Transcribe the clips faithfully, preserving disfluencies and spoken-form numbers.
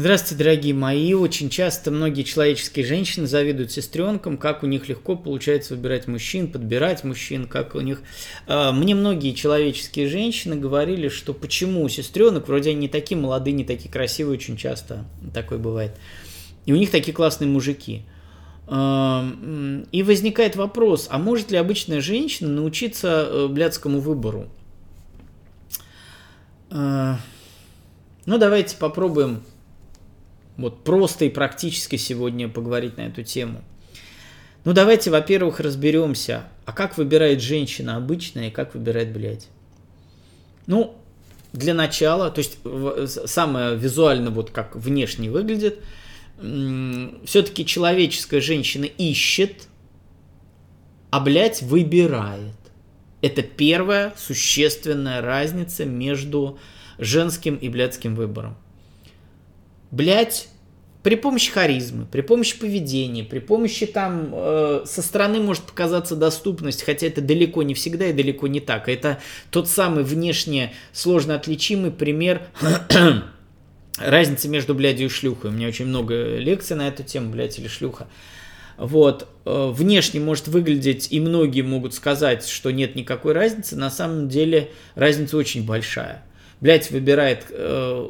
Здравствуйте, дорогие мои. Очень часто многие человеческие женщины завидуют сестренкам, как у них легко получается выбирать мужчин, подбирать мужчин, как у них... Мне многие человеческие женщины говорили, что почему у сестренок вроде они не такие молодые, не такие красивые, очень часто такое бывает, и у них такие классные мужики. И возникает вопрос, а может ли обычная женщина научиться блядскому выбору? Ну, давайте попробуем... Вот просто и практически сегодня поговорить на эту тему. Ну, давайте, во-первых, разберемся, а как выбирает женщина обычная и как выбирает блядь. Ну, для начала, то есть самое визуально, вот как внешне выглядит, все-таки человеческая женщина ищет, а блядь выбирает. Это первая существенная разница между женским и блядским выбором. Блять, при помощи харизмы, при помощи поведения, при помощи там э, со стороны может показаться доступность, хотя это далеко не всегда и далеко не так. Это тот самый внешне сложно отличимый пример разницы между блядью и шлюхой. У меня очень много лекций на эту тему, блядь или шлюха. Вот, э, внешне может выглядеть, и многие могут сказать, что нет никакой разницы. На самом деле разница очень большая. Блядь выбирает... Э,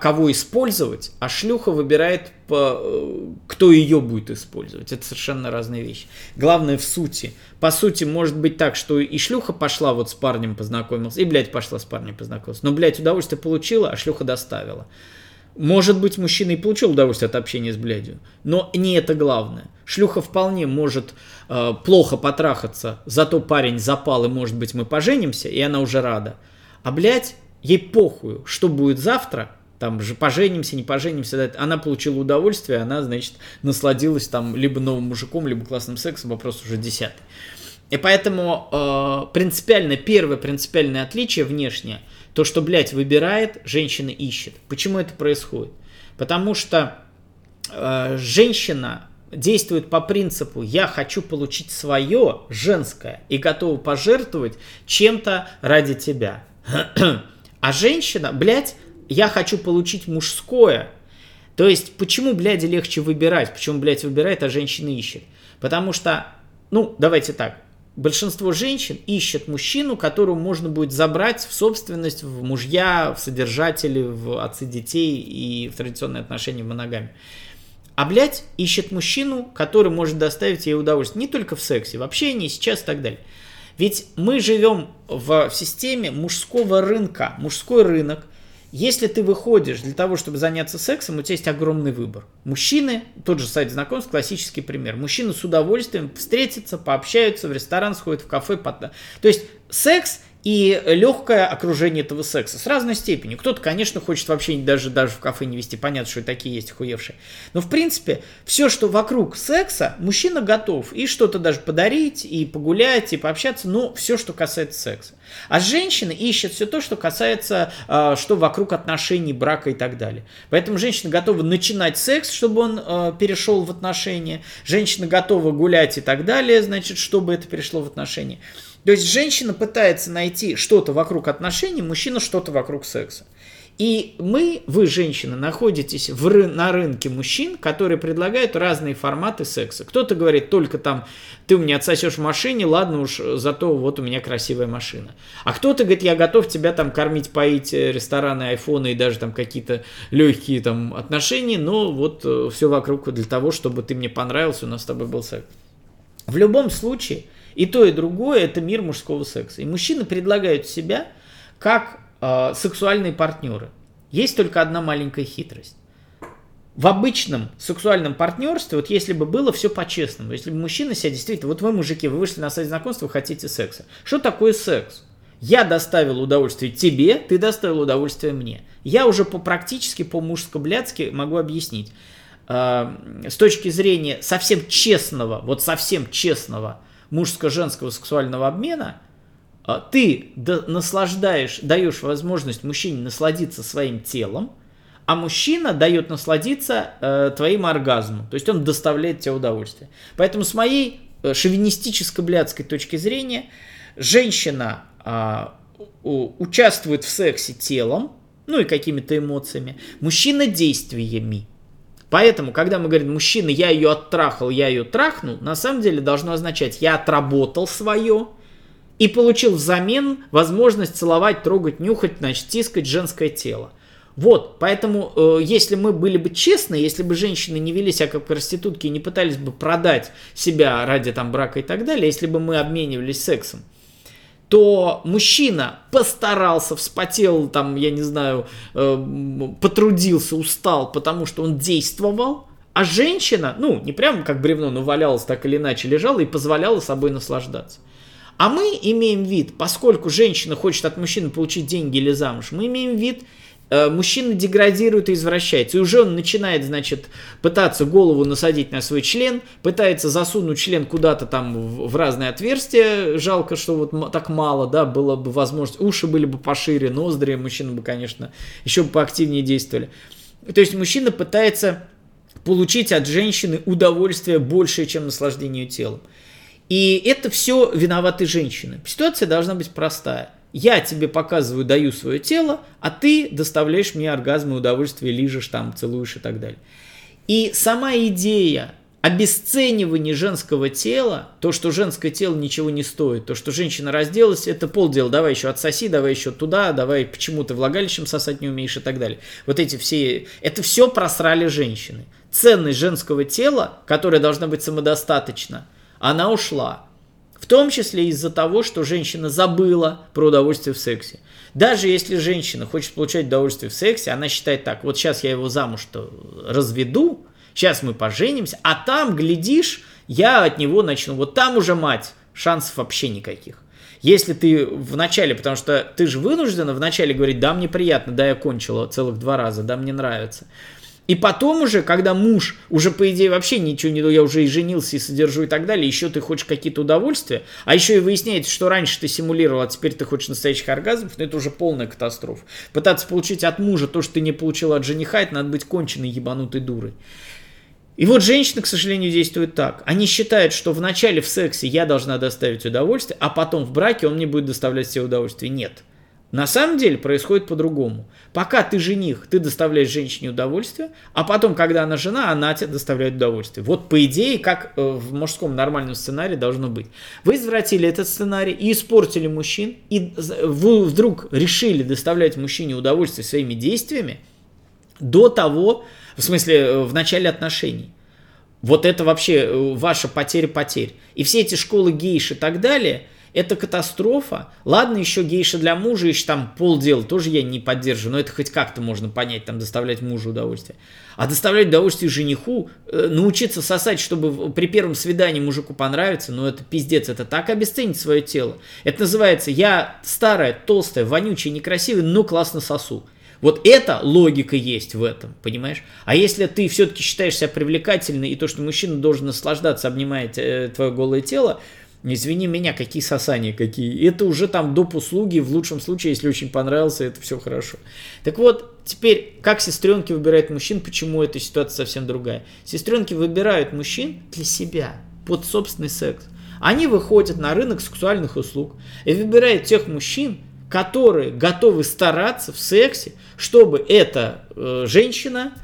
кого использовать, а шлюха выбирает, кто ее будет использовать. Это совершенно разные вещи. Главное в сути. По сути, может быть так, что и шлюха пошла вот с парнем познакомилась, и, блядь, пошла с парнем познакомилась. Но, блядь, удовольствие получила, а шлюха доставила. Может быть, мужчина и получил удовольствие от общения с блядью, но не это главное. Шлюха вполне может э, плохо потрахаться, зато парень запал, и, может быть, мы поженимся, и она уже рада. А, блядь, ей похую, что будет завтра. Там же поженимся, не поженимся, она получила удовольствие, она, значит, насладилась там либо новым мужиком, либо классным сексом, вопрос уже десятый. И поэтому э, принципиально, первое принципиальное отличие внешнее, то, что, блядь, выбирает, женщина ищет. Почему это происходит? Потому что э, женщина действует по принципу «я хочу получить свое, женское, и готова пожертвовать чем-то ради тебя». А женщина, блядь, я хочу получить мужское. То есть, почему, блядь, легче выбирать? Почему, блядь, выбирает, а женщина ищет? Потому что, ну, давайте так. Большинство женщин ищет мужчину, которого можно будет забрать в собственность, в мужья, в содержатели, в отцы детей и в традиционные отношения в моногаме. А, блядь, ищет мужчину, который может доставить ей удовольствие. Не только в сексе, в общении, сейчас и так далее. Ведь мы живем в системе мужского рынка. Мужской рынок. Если ты выходишь для того, чтобы заняться сексом, у тебя есть огромный выбор. Мужчины, тот же сайт знакомств, классический пример. Мужчины с удовольствием встретятся, пообщаются, в ресторан сходят, в кафе. То есть секс и легкое окружение этого секса с разной степенью. Кто-то, конечно, хочет вообще даже, даже в кафе не вести. Понятно, что и такие есть охуевшие. Но, в принципе, все, что вокруг секса, мужчина готов и что-то даже подарить, и погулять, и пообщаться. Но все, что касается секса. А женщина ищет все то, что касается, что вокруг отношений, брака и так далее. Поэтому женщина готова начинать секс, чтобы он перешел в отношения. Женщина готова гулять и так далее, значит, чтобы это перешло в отношения. То есть женщина пытается найти что-то вокруг отношений, мужчина что-то вокруг секса. И мы, вы, женщины, находитесь в ры- на рынке мужчин, которые предлагают разные форматы секса. Кто-то говорит, только там ты у меня отсосешь в машине, ладно уж, зато вот у меня красивая машина. А кто-то говорит, я готов тебя там кормить, поить, рестораны, айфоны и даже там какие-то легкие там отношения, но вот все вокруг для того, чтобы ты мне понравился, у нас с тобой был секс. В любом случае... И то, и другое – это мир мужского секса. И мужчины предлагают себя как э, сексуальные партнеры. Есть только одна маленькая хитрость. В обычном сексуальном партнерстве, вот если бы было все по-честному, если бы мужчина себя действительно… Вот вы, мужики, вы вышли на сайт знакомства, вы хотите секса. Что такое секс? Я доставил удовольствие тебе, ты доставил удовольствие мне. Я уже по-практически, по-мужско-блядски могу объяснить. Э, с точки зрения совсем честного, вот совсем честного, мужско-женского сексуального обмена, ты наслаждаешь, даешь возможность мужчине насладиться своим телом, а мужчина дает насладиться э, твоим оргазмом, то есть он доставляет тебе удовольствие. Поэтому с моей шовинистическо-блядской точки зрения, женщина э, участвует в сексе телом, ну и какими-то эмоциями. Мужчина действиями. Поэтому, когда мы говорим, мужчина, я ее оттрахал, я ее трахнул, на самом деле должно означать, я отработал свое и получил взамен возможность целовать, трогать, нюхать, значит, тискать женское тело. Вот, поэтому, э, если мы были бы честны, если бы женщины не вели себя как проститутки и не пытались бы продать себя ради там брака и так далее, если бы мы обменивались сексом, то мужчина постарался, вспотел, там, я не знаю, э, потрудился, устал, потому что он действовал, а женщина, ну, не прямо как бревно, но валялась так или иначе, лежала и позволяла собой наслаждаться. А мы имеем вид, поскольку женщина хочет от мужчины получить деньги или замуж, мы имеем вид, э, мужчина деградирует и извращается, и уже он начинает, значит, пытаться голову насадить на свой член, пытается засунуть член куда-то там в, в разные отверстия, жалко, что вот так мало, да, было бы возможность, уши были бы пошире, ноздри, мужчины бы, конечно, еще бы поактивнее действовали. То есть мужчина пытается получить от женщины удовольствие большее, чем наслаждение телом. И это все виноваты женщины. Ситуация должна быть простая. Я тебе показываю, даю свое тело, а ты доставляешь мне оргазм и удовольствие, лижешь там, целуешь и так далее. И сама идея обесценивания женского тела, то, что женское тело ничего не стоит, то, что женщина разделась, это полдела. Давай еще отсоси, давай еще туда, давай почему ты влагалищем сосать не умеешь и так далее. Вот эти все, это все просрали женщины. Ценность женского тела, которая должна быть самодостаточна, она ушла, в том числе из-за того, что женщина забыла про удовольствие в сексе. Даже если женщина хочет получать удовольствие в сексе, она считает так, вот сейчас я его замуж-то разведу, сейчас мы поженимся, а там, глядишь, я от него начну. Вот там уже, мать, шансов вообще никаких. Если ты вначале, потому что ты же вынуждена вначале говорить, да, мне приятно, да, я кончила целых два раза, да, мне нравится. И потом уже, когда муж уже, по идее, вообще ничего не... Я уже и женился, и содержу, и так далее. Еще ты хочешь какие-то удовольствия. А еще и выясняется, что раньше ты симулировал, а теперь ты хочешь настоящих оргазмов. Но это уже полная катастрофа. Пытаться получить от мужа то, что ты не получил от жениха, это надо быть конченной ебанутой дурой. И вот женщины, к сожалению, действуют так. Они считают, что вначале в сексе я должна доставить удовольствие, а потом в браке он мне будет доставлять себе удовольствие. Нет. На самом деле происходит по-другому. Пока ты жених, ты доставляешь женщине удовольствие, а потом, когда она жена, она тебе доставляет удовольствие. Вот по идее, как в мужском нормальном сценарии должно быть. Вы извратили этот сценарий и испортили мужчин, и вы вдруг решили доставлять мужчине удовольствие своими действиями до того, в смысле, в начале отношений. Вот это вообще ваша потеря-потерь. И все эти школы гейш и так далее... Это катастрофа. Ладно, еще гейша для мужа, еще там полдела, тоже я не поддерживаю, но это хоть как-то можно понять, там, доставлять мужу удовольствие. А доставлять удовольствие жениху, научиться сосать, чтобы при первом свидании мужику понравиться, ну это пиздец, это так обесценить свое тело. Это называется, я старая, толстая, вонючая, некрасивая, но классно сосу. Вот эта логика есть в этом, понимаешь? А если ты все-таки считаешь себя привлекательной, и то, что мужчина должен наслаждаться, обнимая твое голое тело, извини меня, какие сосания какие. Это уже там доп. Услуги, в лучшем случае, если очень понравился, это все хорошо. Так вот, теперь, как сестренки выбирают мужчин, почему эта ситуация совсем другая? Сестренки выбирают мужчин для себя, под собственный секс. Они выходят на рынок сексуальных услуг и выбирают тех мужчин, которые готовы стараться в сексе, чтобы эта э, женщина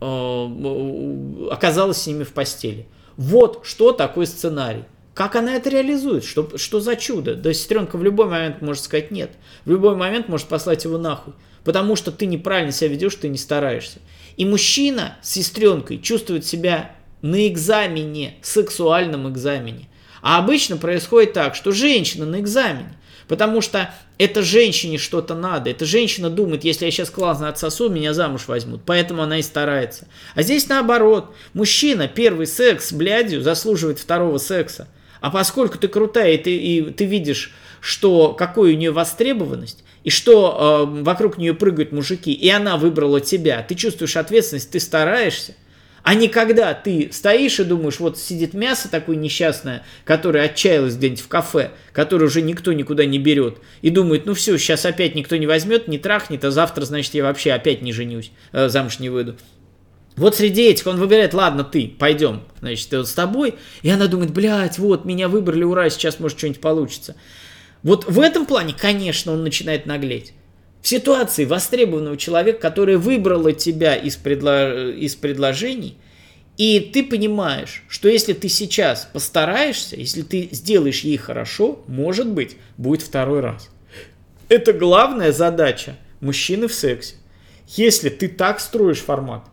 э, оказалась с ними в постели. Вот что такое сценарий. Как она это реализует? Что, что за чудо? Да сестренка в любой момент может сказать нет. В любой момент может послать его нахуй. Потому что ты неправильно себя ведешь, ты не стараешься. И мужчина с сестренкой чувствует себя на экзамене, сексуальном экзамене. А обычно происходит так, что женщина на экзамене. Потому что это женщине что-то надо. Эта женщина думает, если я сейчас классно отсосу, меня замуж возьмут. Поэтому она и старается. А здесь наоборот. Мужчина первый секс блядью заслуживает второго секса. А поскольку ты крутая, и ты, и ты видишь, что, какой у нее востребованность, и что э, вокруг нее прыгают мужики, и она выбрала тебя, ты чувствуешь ответственность, ты стараешься, а не когда ты стоишь и думаешь, вот сидит мясо такое несчастное, которое отчаялось где-нибудь в кафе, которое уже никто никуда не берет, и думает, ну все, сейчас опять никто не возьмет, не трахнет, а завтра, значит, я вообще опять не женюсь, э, замуж не выйду. Вот среди этих он выбирает, ладно, ты, пойдем, значит, с тобой. И она думает, блядь, вот, меня выбрали, ура, сейчас, может, что-нибудь получится. Вот в этом плане, конечно, он начинает наглеть. В ситуации востребованного человека, который выбрал тебя из, предло... из предложений, и ты понимаешь, что если ты сейчас постараешься, если ты сделаешь ей хорошо, может быть, будет второй раз. Это главная задача мужчины в сексе. Если ты так строишь формат,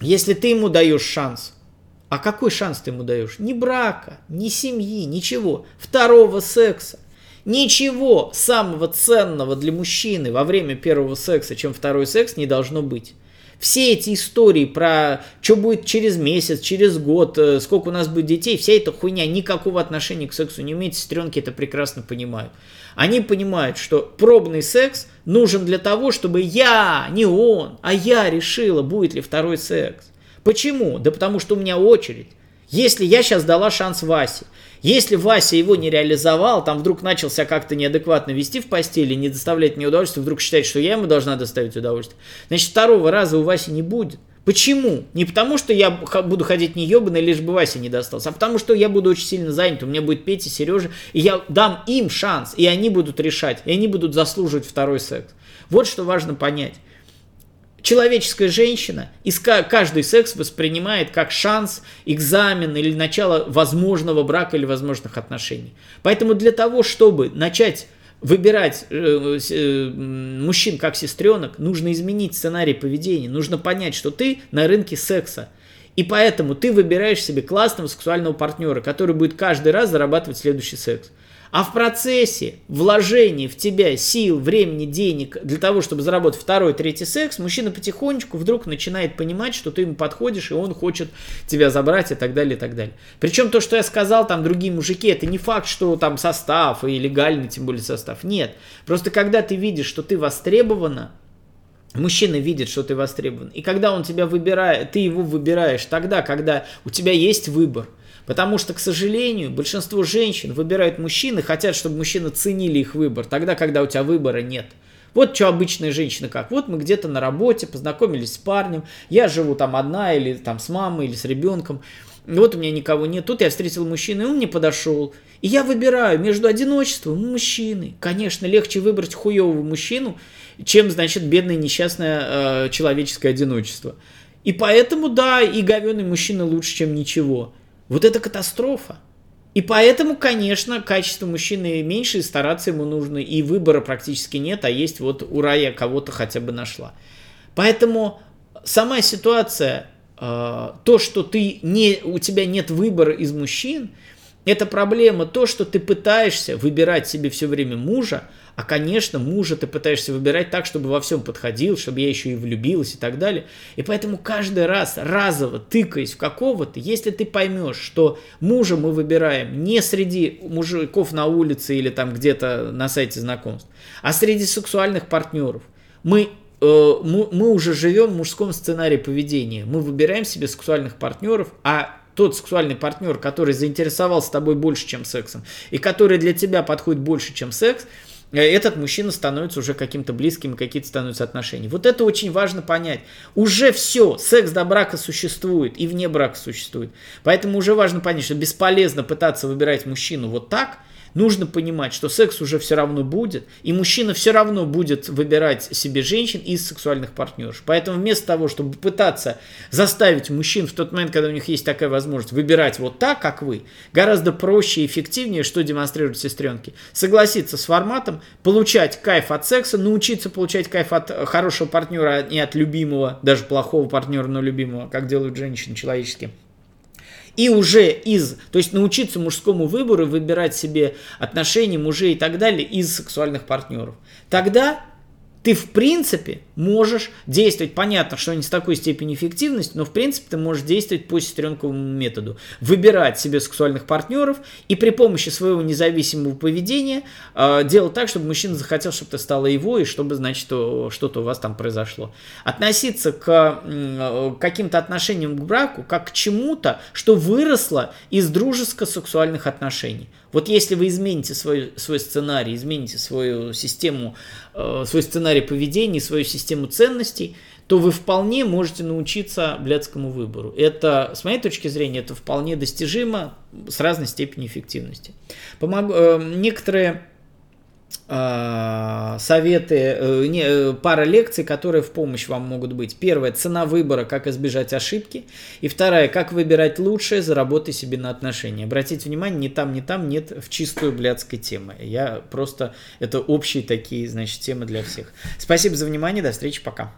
если ты ему даешь шанс, а какой шанс ты ему даешь? Ни брака, ни семьи, ничего. Второго секса. Ничего самого ценного для мужчины во время первого секса, чем второй секс, не должно быть. Все эти истории про что будет через месяц, через год, сколько у нас будет детей, вся эта хуйня никакого отношения к сексу не имеет, сестренки это прекрасно понимают. Они понимают, что пробный секс нужен для того, чтобы я, не он, а я решила, будет ли второй секс. Почему? Да потому что у меня очередь. Если я сейчас дала шанс Васе, если Вася его не реализовал, там вдруг начал себя как-то неадекватно вести в постели, не доставлять мне удовольствия, вдруг считает, что я ему должна доставить удовольствие, значит, второго раза у Васи не будет. Почему? Не потому, что я буду ходить не ебаный, лишь бы Вася не достался, а потому, что я буду очень сильно занят, у меня будет Петя, Сережа, и я дам им шанс, и они будут решать, и они будут заслуживать второй секс. Вот что важно понять. Человеческая женщина, каждый секс воспринимает как шанс, экзамен или начало возможного брака или возможных отношений. Поэтому для того, чтобы начать выбирать мужчин как сестренок, нужно изменить сценарий поведения, нужно понять, что ты на рынке секса. И поэтому ты выбираешь себе классного сексуального партнера, который будет каждый раз зарабатывать следующий секс. А в процессе вложения в тебя сил, времени, денег для того, чтобы заработать второй, третий секс, мужчина потихонечку вдруг начинает понимать, что ты ему подходишь, и он хочет тебя забрать и так далее, и так далее. Причем то, что я сказал, там другие мужики, это не факт, что там состав и легальный, тем более состав. Нет. Просто когда ты видишь, что ты востребована, мужчина видит, что ты востребован. И когда он тебя выбирает, ты его выбираешь тогда, когда у тебя есть выбор. Потому что, к сожалению, большинство женщин выбирают мужчин и хотят, чтобы мужчины ценили их выбор, тогда, когда у тебя выбора нет. Вот что обычная женщина как. Вот мы где-то на работе познакомились с парнем, я живу там одна или там с мамой, или с ребенком, вот у меня никого нет. Тут я встретил мужчину, и он мне подошел. И я выбираю между одиночеством и мужчиной. Конечно, легче выбрать хуевого мужчину, чем, значит, бедное несчастное э, человеческое одиночество. И поэтому, да, и говёный мужчина лучше, чем ничего. Вот это катастрофа. И поэтому, конечно, качество мужчины меньше, и стараться ему нужно, и выбора практически нет, а есть вот ура, я кого-то хотя бы нашла. Поэтому сама ситуация, э, то, что ты не, у тебя нет выбора из мужчин, это проблема то, что ты пытаешься выбирать себе все время мужа, а, конечно, мужа ты пытаешься выбирать так, чтобы во всем подходил, чтобы я еще и влюбилась и так далее. И поэтому каждый раз, разово тыкаясь в какого-то, если ты поймешь, что мужа мы выбираем не среди мужиков на улице или там где-то на сайте знакомств, а среди сексуальных партнеров, мы, э, мы уже живем в мужском сценарии поведения. Мы выбираем себе сексуальных партнеров, а тот сексуальный партнер, который заинтересовался тобой больше, чем сексом, и который для тебя подходит больше, чем секс, этот мужчина становится уже каким-то близким, какие-то становятся отношения. Вот это очень важно понять. Уже все, секс до брака существует, и вне брака существует. Поэтому уже важно понять, что бесполезно пытаться выбирать мужчину вот так. Нужно понимать, что секс уже все равно будет, и мужчина все равно будет выбирать себе женщин из сексуальных партнерш. Поэтому вместо того, чтобы пытаться заставить мужчин в тот момент, когда у них есть такая возможность, выбирать вот так, как вы, гораздо проще и эффективнее, что демонстрируют сестренки, согласиться с форматом, получать кайф от секса, научиться получать кайф от хорошего партнера, не от любимого, даже плохого партнера, но любимого, как делают женщины человеческие. И уже из, то есть научиться мужскому выбору, выбирать себе отношения, мужей и так далее из сексуальных партнеров. Тогда ты в принципе можешь действовать, понятно, что не с такой степенью эффективности, но в принципе ты можешь действовать по сестренковому методу. Выбирать себе сексуальных партнеров и при помощи своего независимого поведения э, делать так, чтобы мужчина захотел, чтобы ты стала его и чтобы, значит, что-то у вас там произошло. Относиться к э, каким-то отношениям к браку как к чему-то, что выросло из дружеско-сексуальных отношений. Вот если вы измените свой, свой сценарий, измените свою систему, э, свой сценарий поведения, свою систему ценностей, то вы вполне можете научиться блядскому выбору. Это, с моей точки зрения, это вполне достижимо с разной степенью эффективности. Помог... Э, некоторые советы, не, пара лекций, которые в помощь вам могут быть. Первая – цена выбора, как избежать ошибки. И вторая – как выбирать лучшее, заработай себе на отношения. Обратите внимание, ни там, ни там нет в чистую блядской темы. Я просто... Это общие такие, значит, темы для всех. Спасибо за внимание, до встречи, пока.